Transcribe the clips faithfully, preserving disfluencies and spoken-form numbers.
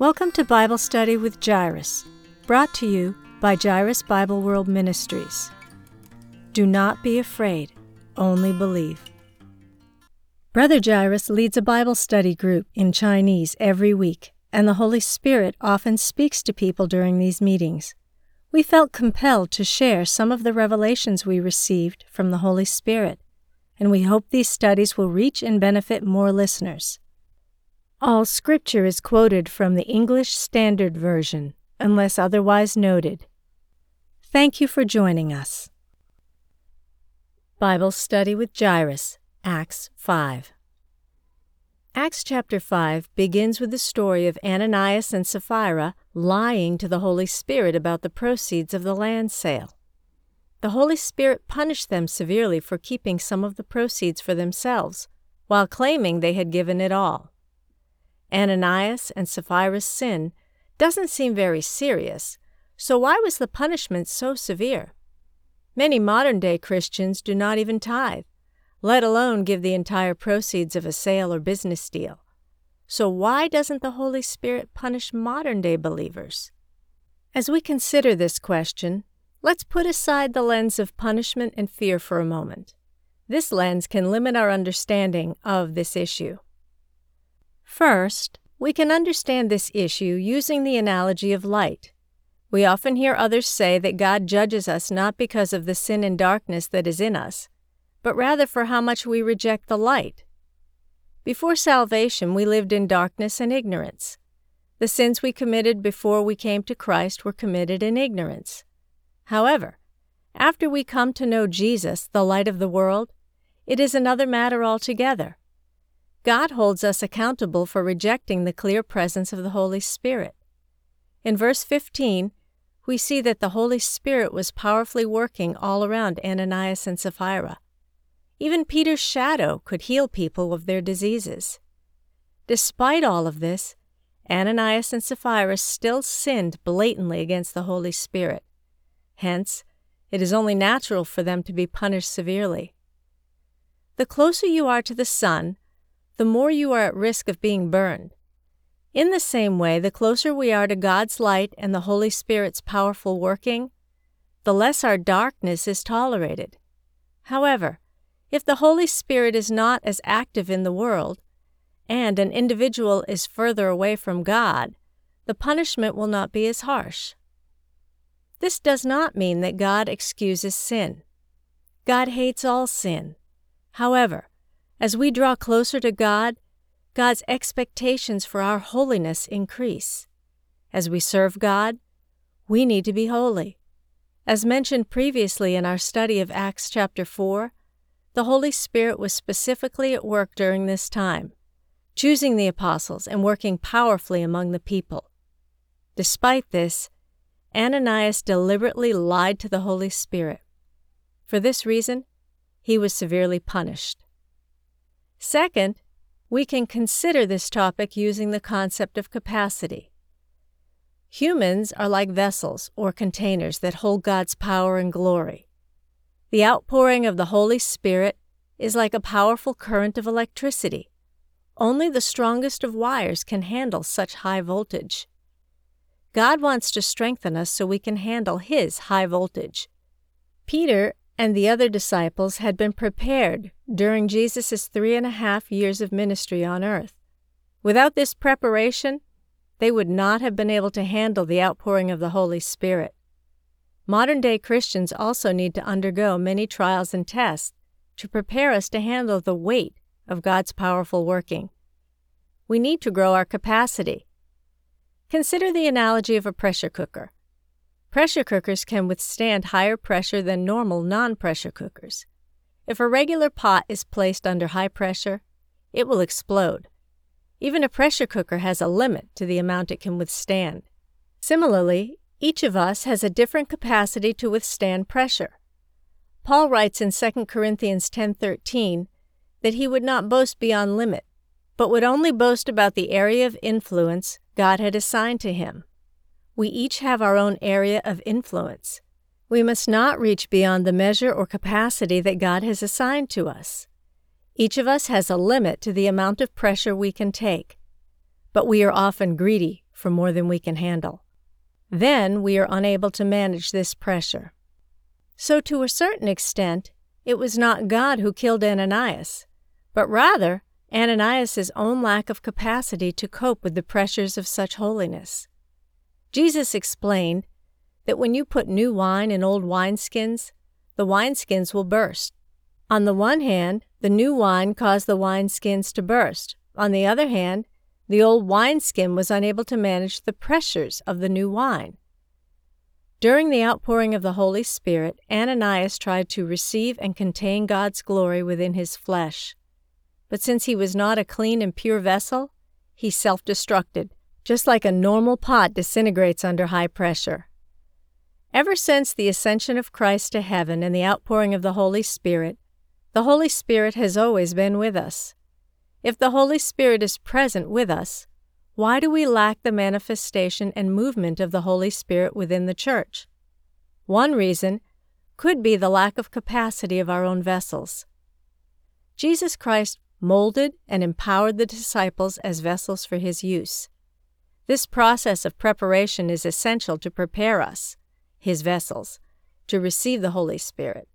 Welcome to Bible Study with Jairus, brought to you by Jairus Bible World Ministries. Do not be afraid, only believe. Brother Jairus leads a Bible study group in Chinese every week, and the Holy Spirit often speaks to people during these meetings. We felt compelled to share some of the revelations we received from the Holy Spirit, and we hope these studies will reach and benefit more listeners. All scripture is quoted from the English Standard Version, unless otherwise noted. Thank you for joining us. Bible Study with Jairus, Acts five. Acts chapter five begins with the story of Ananias and Sapphira lying to the Holy Spirit about the proceeds of the land sale. The Holy Spirit punished them severely for keeping some of the proceeds for themselves, while claiming they had given it all. Ananias and Sapphira's sin doesn't seem very serious, so why was the punishment so severe? Many modern-day Christians do not even tithe, let alone give the entire proceeds of a sale or business deal. So why doesn't the Holy Spirit punish modern-day believers? As we consider this question, let's put aside the lens of punishment and fear for a moment. This lens can limit our understanding of this issue. First, we can understand this issue using the analogy of light. We often hear others say that God judges us not because of the sin and darkness that is in us, but rather for how much we reject the light. Before salvation, we lived in darkness and ignorance. The sins we committed before we came to Christ were committed in ignorance. However, after we come to know Jesus, the light of the world, it is another matter altogether. God holds us accountable for rejecting the clear presence of the Holy Spirit. In verse fifteen, we see that the Holy Spirit was powerfully working all around Ananias and Sapphira. Even Peter's shadow could heal people of their diseases. Despite all of this, Ananias and Sapphira still sinned blatantly against the Holy Spirit. Hence, it is only natural for them to be punished severely. The closer you are to the sun, the more you are at risk of being burned. In the same way, the closer we are to God's light and the Holy Spirit's powerful working, the less our darkness is tolerated. However, if the Holy Spirit is not as active in the world, and an individual is further away from God, the punishment will not be as harsh. This does not mean that God excuses sin. God hates all sin. However, as we draw closer to God, God's expectations for our holiness increase. As we serve God, we need to be holy. As mentioned previously in our study of Acts chapter four, the Holy Spirit was specifically at work during this time, choosing the apostles and working powerfully among the people. Despite this, Ananias deliberately lied to the Holy Spirit. For this reason, he was severely punished. Second, we can consider this topic using the concept of capacity. Humans are like vessels or containers that hold God's power and glory. The outpouring of the Holy Spirit is like a powerful current of electricity. Only the strongest of wires can handle such high voltage. God wants to strengthen us so we can handle His high voltage. Peter and the other disciples had been prepared during Jesus' three and a half years of ministry on earth. Without this preparation, they would not have been able to handle the outpouring of the Holy Spirit. Modern-day Christians also need to undergo many trials and tests to prepare us to handle the weight of God's powerful working. We need to grow our capacity. Consider the analogy of a pressure cooker. Pressure cookers can withstand higher pressure than normal non-pressure cookers. If a regular pot is placed under high pressure, it will explode. Even a pressure cooker has a limit to the amount it can withstand. Similarly, each of us has a different capacity to withstand pressure. Paul writes in Second Corinthians ten thirteen that he would not boast beyond limit, but would only boast about the area of influence God had assigned to him. We each have our own area of influence. We must not reach beyond the measure or capacity that God has assigned to us. Each of us has a limit to the amount of pressure we can take, but we are often greedy for more than we can handle. Then we are unable to manage this pressure. So to a certain extent, it was not God who killed Ananias, but rather Ananias' own lack of capacity to cope with the pressures of such holiness. Jesus explained that when you put new wine in old wineskins, the wineskins will burst. On the one hand, the new wine caused the wineskins to burst. On the other hand, the old wineskin was unable to manage the pressures of the new wine. During the outpouring of the Holy Spirit, Ananias tried to receive and contain God's glory within his flesh. But since he was not a clean and pure vessel, he self-destructed, just like a normal pot disintegrates under high pressure. Ever since the ascension of Christ to heaven and the outpouring of the Holy Spirit, the Holy Spirit has always been with us. If the Holy Spirit is present with us, why do we lack the manifestation and movement of the Holy Spirit within the church? One reason could be the lack of capacity of our own vessels. Jesus Christ molded and empowered the disciples as vessels for his use. This process of preparation is essential to prepare us, his vessels, to receive the Holy Spirit.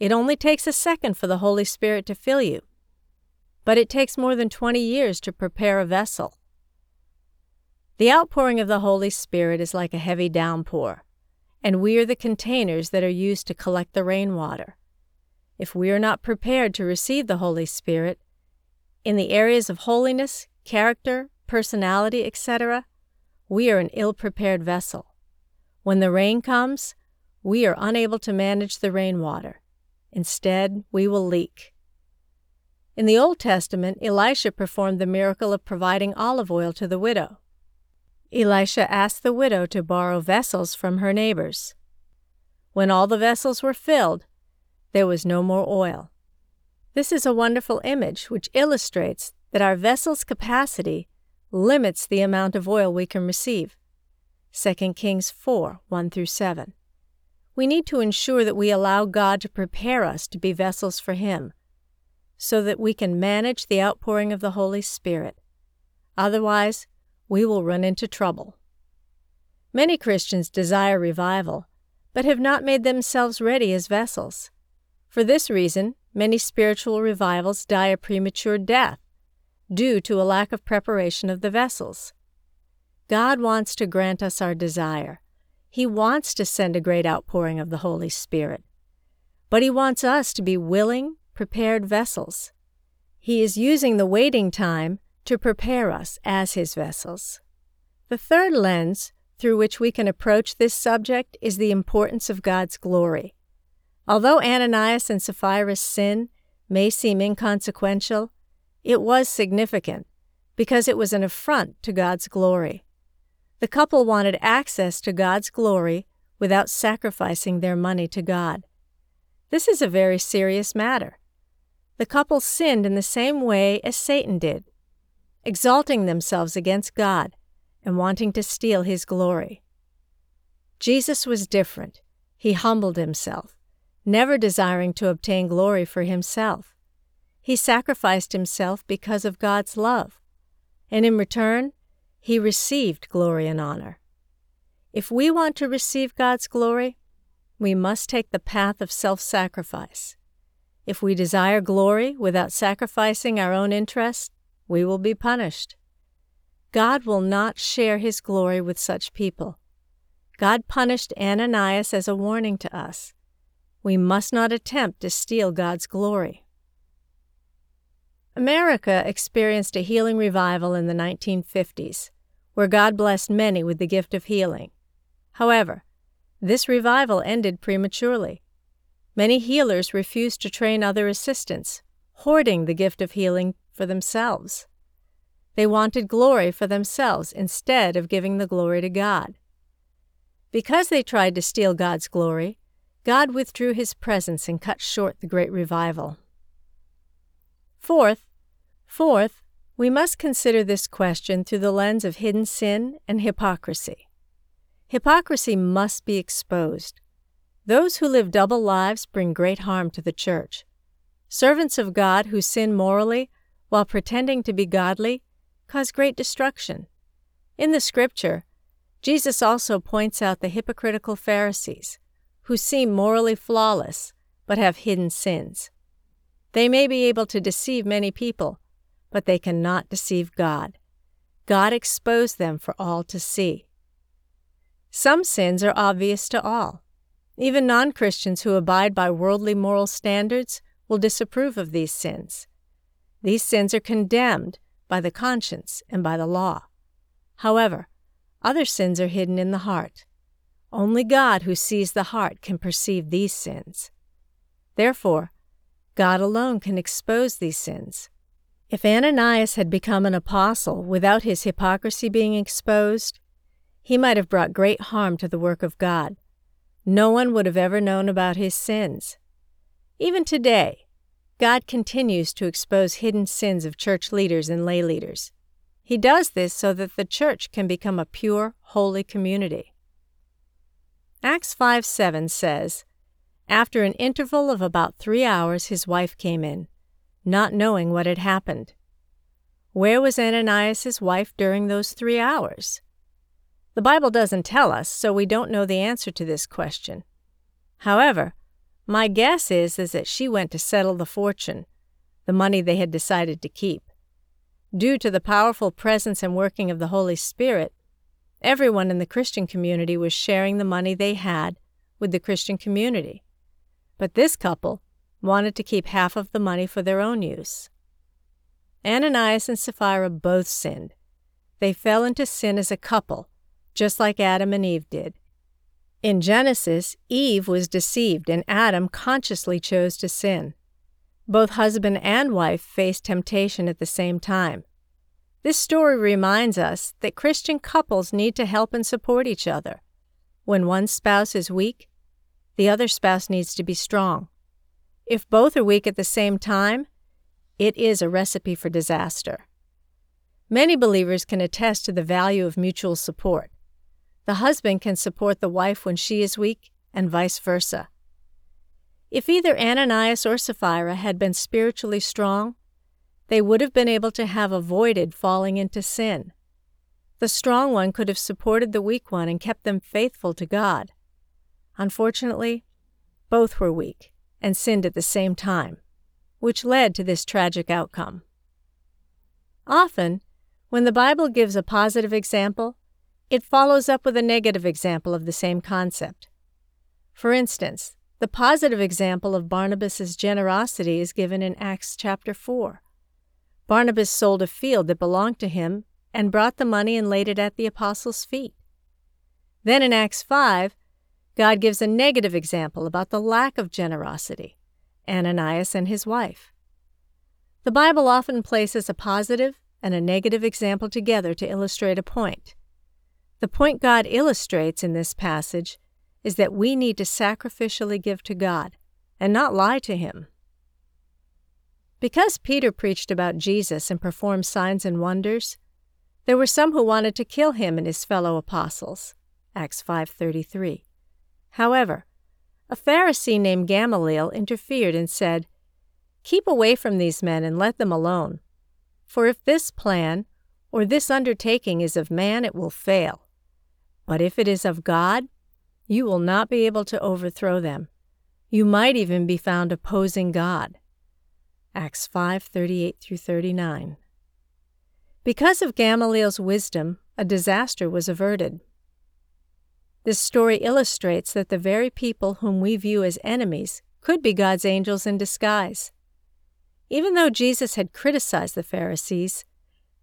It only takes a second for the Holy Spirit to fill you, but it takes more than twenty years to prepare a vessel. The outpouring of the Holy Spirit is like a heavy downpour, and we are the containers that are used to collect the rainwater. If we are not prepared to receive the Holy Spirit, in the areas of holiness, character, personality, et cetera, we are an ill-prepared vessel. When the rain comes, we are unable to manage the rainwater. Instead, we will leak. In the Old Testament, Elisha performed the miracle of providing olive oil to the widow. Elisha asked the widow to borrow vessels from her neighbors. When all the vessels were filled, there was no more oil. This is a wonderful image which illustrates that our vessel's capacity limits the amount of oil we can receive. Second Kings four, one through seven. We need to ensure that we allow God to prepare us to be vessels for Him, so that we can manage the outpouring of the Holy Spirit. Otherwise, we will run into trouble. Many Christians desire revival, but have not made themselves ready as vessels. For this reason, many spiritual revivals die a premature death due to a lack of preparation of the vessels. God wants to grant us our desire. He wants to send a great outpouring of the Holy Spirit, but He wants us to be willing, prepared vessels. He is using the waiting time to prepare us as His vessels. The third lens through which we can approach this subject is the importance of God's glory. Although Ananias and Sapphira's sin may seem inconsequential, it was significant because it was an affront to God's glory. The couple wanted access to God's glory without sacrificing their money to God. This is a very serious matter. The couple sinned in the same way as Satan did, exalting themselves against God and wanting to steal His glory. Jesus was different. He humbled Himself, never desiring to obtain glory for Himself. He sacrificed Himself because of God's love, and in return, He received glory and honor. If we want to receive God's glory, we must take the path of self-sacrifice. If we desire glory without sacrificing our own interests, we will be punished. God will not share His glory with such people. God punished Ananias as a warning to us. We must not attempt to steal God's glory. America experienced a healing revival in the nineteen fifties, where God blessed many with the gift of healing. However, this revival ended prematurely. Many healers refused to train other assistants, hoarding the gift of healing for themselves. They wanted glory for themselves instead of giving the glory to God. Because they tried to steal God's glory, God withdrew His presence and cut short the great revival. Fourth, fourth, we must consider this question through the lens of hidden sin and hypocrisy. Hypocrisy must be exposed. Those who live double lives bring great harm to the church. Servants of God who sin morally while pretending to be godly cause great destruction. In the scripture, Jesus also points out the hypocritical Pharisees, who seem morally flawless but have hidden sins. They may be able to deceive many people, but they cannot deceive God. God exposed them for all to see. Some sins are obvious to all. Even non-Christians who abide by worldly moral standards will disapprove of these sins. These sins are condemned by the conscience and by the law. However, other sins are hidden in the heart. Only God who sees the heart can perceive these sins. Therefore, God alone can expose these sins. If Ananias had become an apostle without his hypocrisy being exposed, he might have brought great harm to the work of God. No one would have ever known about his sins. Even today, God continues to expose hidden sins of church leaders and lay leaders. He does this so that the church can become a pure, holy community. Acts five seven says, "After an interval of about three hours, his wife came in, not knowing what had happened." Where was Ananias' wife during those three hours? The Bible doesn't tell us, so we don't know the answer to this question. However, my guess is, is that she went to settle the fortune, the money they had decided to keep. Due to the powerful presence and working of the Holy Spirit, everyone in the Christian community was sharing the money they had with the Christian community. But this couple wanted to keep half of the money for their own use. Ananias and Sapphira both sinned. They fell into sin as a couple, just like Adam and Eve did. In Genesis, Eve was deceived and Adam consciously chose to sin. Both husband and wife faced temptation at the same time. This story reminds us that Christian couples need to help and support each other. When one spouse is weak, the other spouse needs to be strong. If both are weak at the same time, it is a recipe for disaster. Many believers can attest to the value of mutual support. The husband can support the wife when she is weak, and vice versa. If either Ananias or Sapphira had been spiritually strong, they would have been able to have avoided falling into sin. The strong one could have supported the weak one and kept them faithful to God. Unfortunately, both were weak and sinned at the same time, which led to this tragic outcome. Often, when the Bible gives a positive example, it follows up with a negative example of the same concept. For instance, the positive example of Barnabas' generosity is given in Acts chapter four. Barnabas sold a field that belonged to him and brought the money and laid it at the apostles' feet. Then in Acts five, God gives a negative example about the lack of generosity, Ananias and his wife. The Bible often places a positive and a negative example together to illustrate a point. The point God illustrates in this passage is that we need to sacrificially give to God and not lie to Him. Because Peter preached about Jesus and performed signs and wonders, there were some who wanted to kill him and his fellow apostles, Acts five thirty-three. However, a Pharisee named Gamaliel interfered and said, "Keep away from these men and let them alone. For if this plan or this undertaking is of man, it will fail. But if it is of God, you will not be able to overthrow them. You might even be found opposing God." Acts five thirty-eight through thirty-nine. Because of Gamaliel's wisdom, a disaster was averted. This story illustrates that the very people whom we view as enemies could be God's angels in disguise. Even though Jesus had criticized the Pharisees,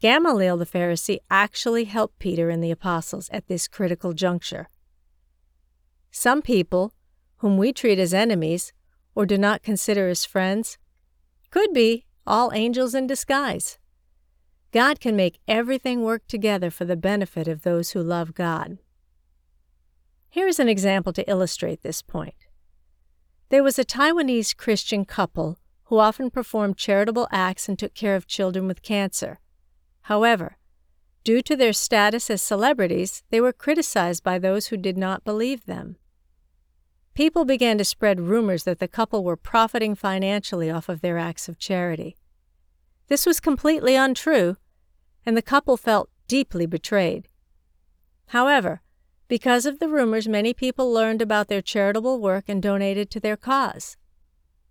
Gamaliel the Pharisee actually helped Peter and the apostles at this critical juncture. Some people, whom we treat as enemies or do not consider as friends, could be all angels in disguise. God can make everything work together for the benefit of those who love God. Here is an example to illustrate this point. There was a Taiwanese Christian couple who often performed charitable acts and took care of children with cancer. However, due to their status as celebrities, they were criticized by those who did not believe them. People began to spread rumors that the couple were profiting financially off of their acts of charity. This was completely untrue, and the couple felt deeply betrayed However, because of the rumors, many people learned about their charitable work and donated to their cause.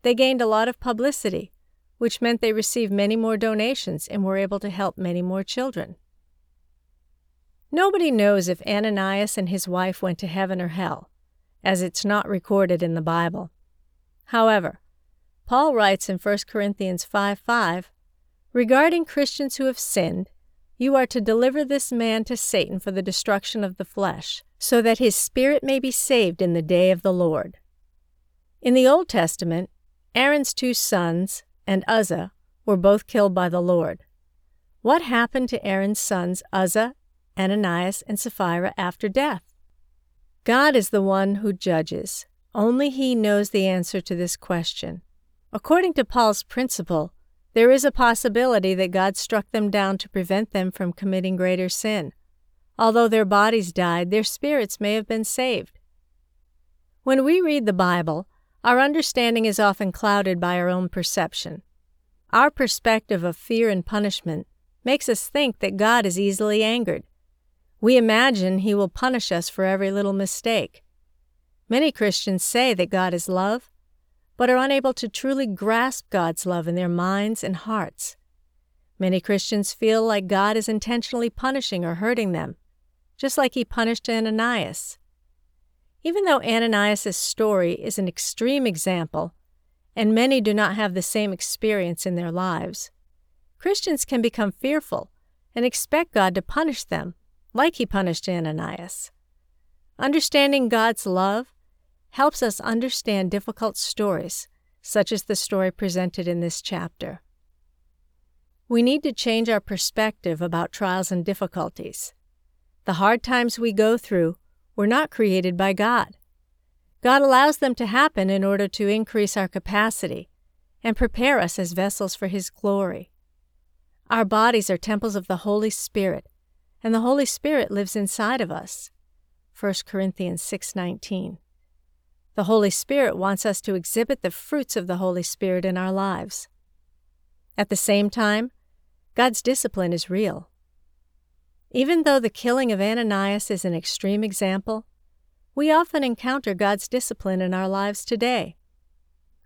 They gained a lot of publicity, which meant they received many more donations and were able to help many more children. Nobody knows if Ananias and his wife went to heaven or hell, as it's not recorded in the Bible. However, Paul writes in First Corinthians five five, "Regarding Christians who have sinned, you are to deliver this man to Satan for the destruction of the flesh, so that his spirit may be saved in the day of the Lord." In the Old Testament, Aaron's two sons and Uzzah were both killed by the Lord. What happened to Aaron's sons Uzzah, Ananias, and Sapphira after death? God is the one who judges. Only He knows the answer to this question. According to Paul's principle, there is a possibility that God struck them down to prevent them from committing greater sin. Although their bodies died, their spirits may have been saved. When we read the Bible, our understanding is often clouded by our own perception. Our perspective of fear and punishment makes us think that God is easily angered. We imagine He will punish us for every little mistake. Many Christians say that God is love, but are unable to truly grasp God's love in their minds and hearts. Many Christians feel like God is intentionally punishing or hurting them, just like He punished Ananias. Even though Ananias' story is an extreme example, and many do not have the same experience in their lives, Christians can become fearful and expect God to punish them, like He punished Ananias. Understanding God's love helps us understand difficult stories, such as the story presented in this chapter. We need to change our perspective about trials and difficulties. The hard times we go through were not created by God. God allows them to happen in order to increase our capacity and prepare us as vessels for His glory. Our bodies are temples of the Holy Spirit, and the Holy Spirit lives inside of us. First Corinthians six nineteen. The Holy Spirit wants us to exhibit the fruits of the Holy Spirit in our lives. At the same time, God's discipline is real. Even though the killing of Ananias is an extreme example, we often encounter God's discipline in our lives today.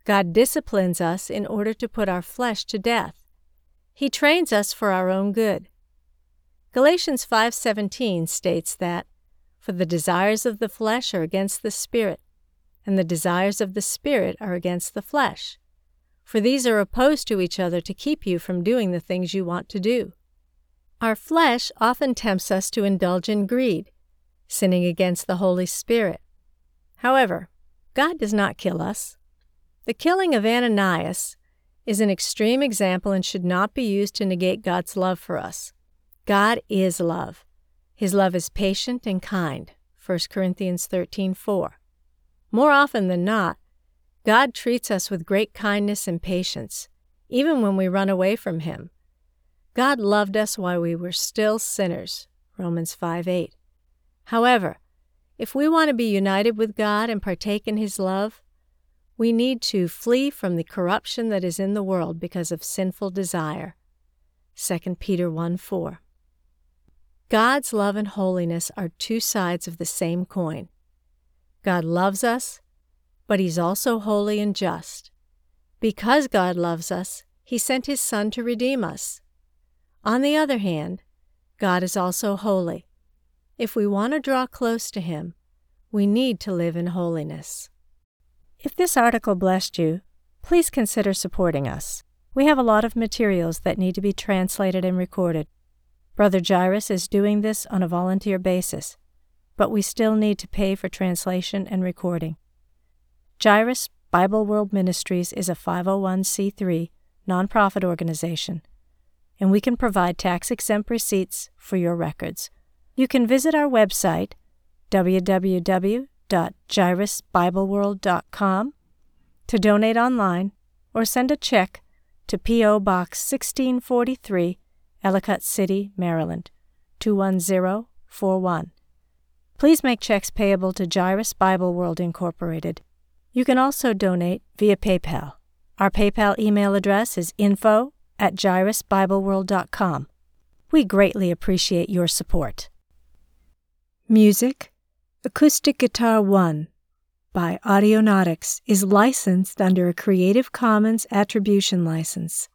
God disciplines us in order to put our flesh to death. He trains us for our own good. Galatians five seventeen states that, "For the desires of the flesh are against the Spirit, and the desires of the Spirit are against the flesh. For these are opposed to each other to keep you from doing the things you want to do." Our flesh often tempts us to indulge in greed, sinning against the Holy Spirit. However, God does not kill us. The killing of Ananias is an extreme example and should not be used to negate God's love for us. God is love. His love is patient and kind. First Corinthians thirteen four. More often than not, God treats us with great kindness and patience, even when we run away from Him. God loved us while we were still sinners, Romans five eight. However, if we want to be united with God and partake in His love, we need to flee from the corruption that is in the world because of sinful desire, Second Peter one four. God's love and holiness are two sides of the same coin. God loves us, but He's also holy and just. Because God loves us, He sent His Son to redeem us. On the other hand, God is also holy. If we want to draw close to Him, we need to live in holiness. If this article blessed you, please consider supporting us. We have a lot of materials that need to be translated and recorded. Brother Jairus is doing this on a volunteer basis, but we still need to pay for translation and recording. Jairus Bible World Ministries is a five oh one c three nonprofit organization, and we can provide tax-exempt receipts for your records. You can visit our website, w w w dot jairus bible world dot com, to donate online or send a check to P O Box sixteen forty-three, Ellicott City, Maryland, two one zero four one. Please make checks payable to Jairus Bible World Incorporated. You can also donate via PayPal. Our PayPal email address is info at jairus bible world dot com. We greatly appreciate your support. Music, Acoustic Guitar one, by Audionautix, is licensed under a Creative Commons Attribution License.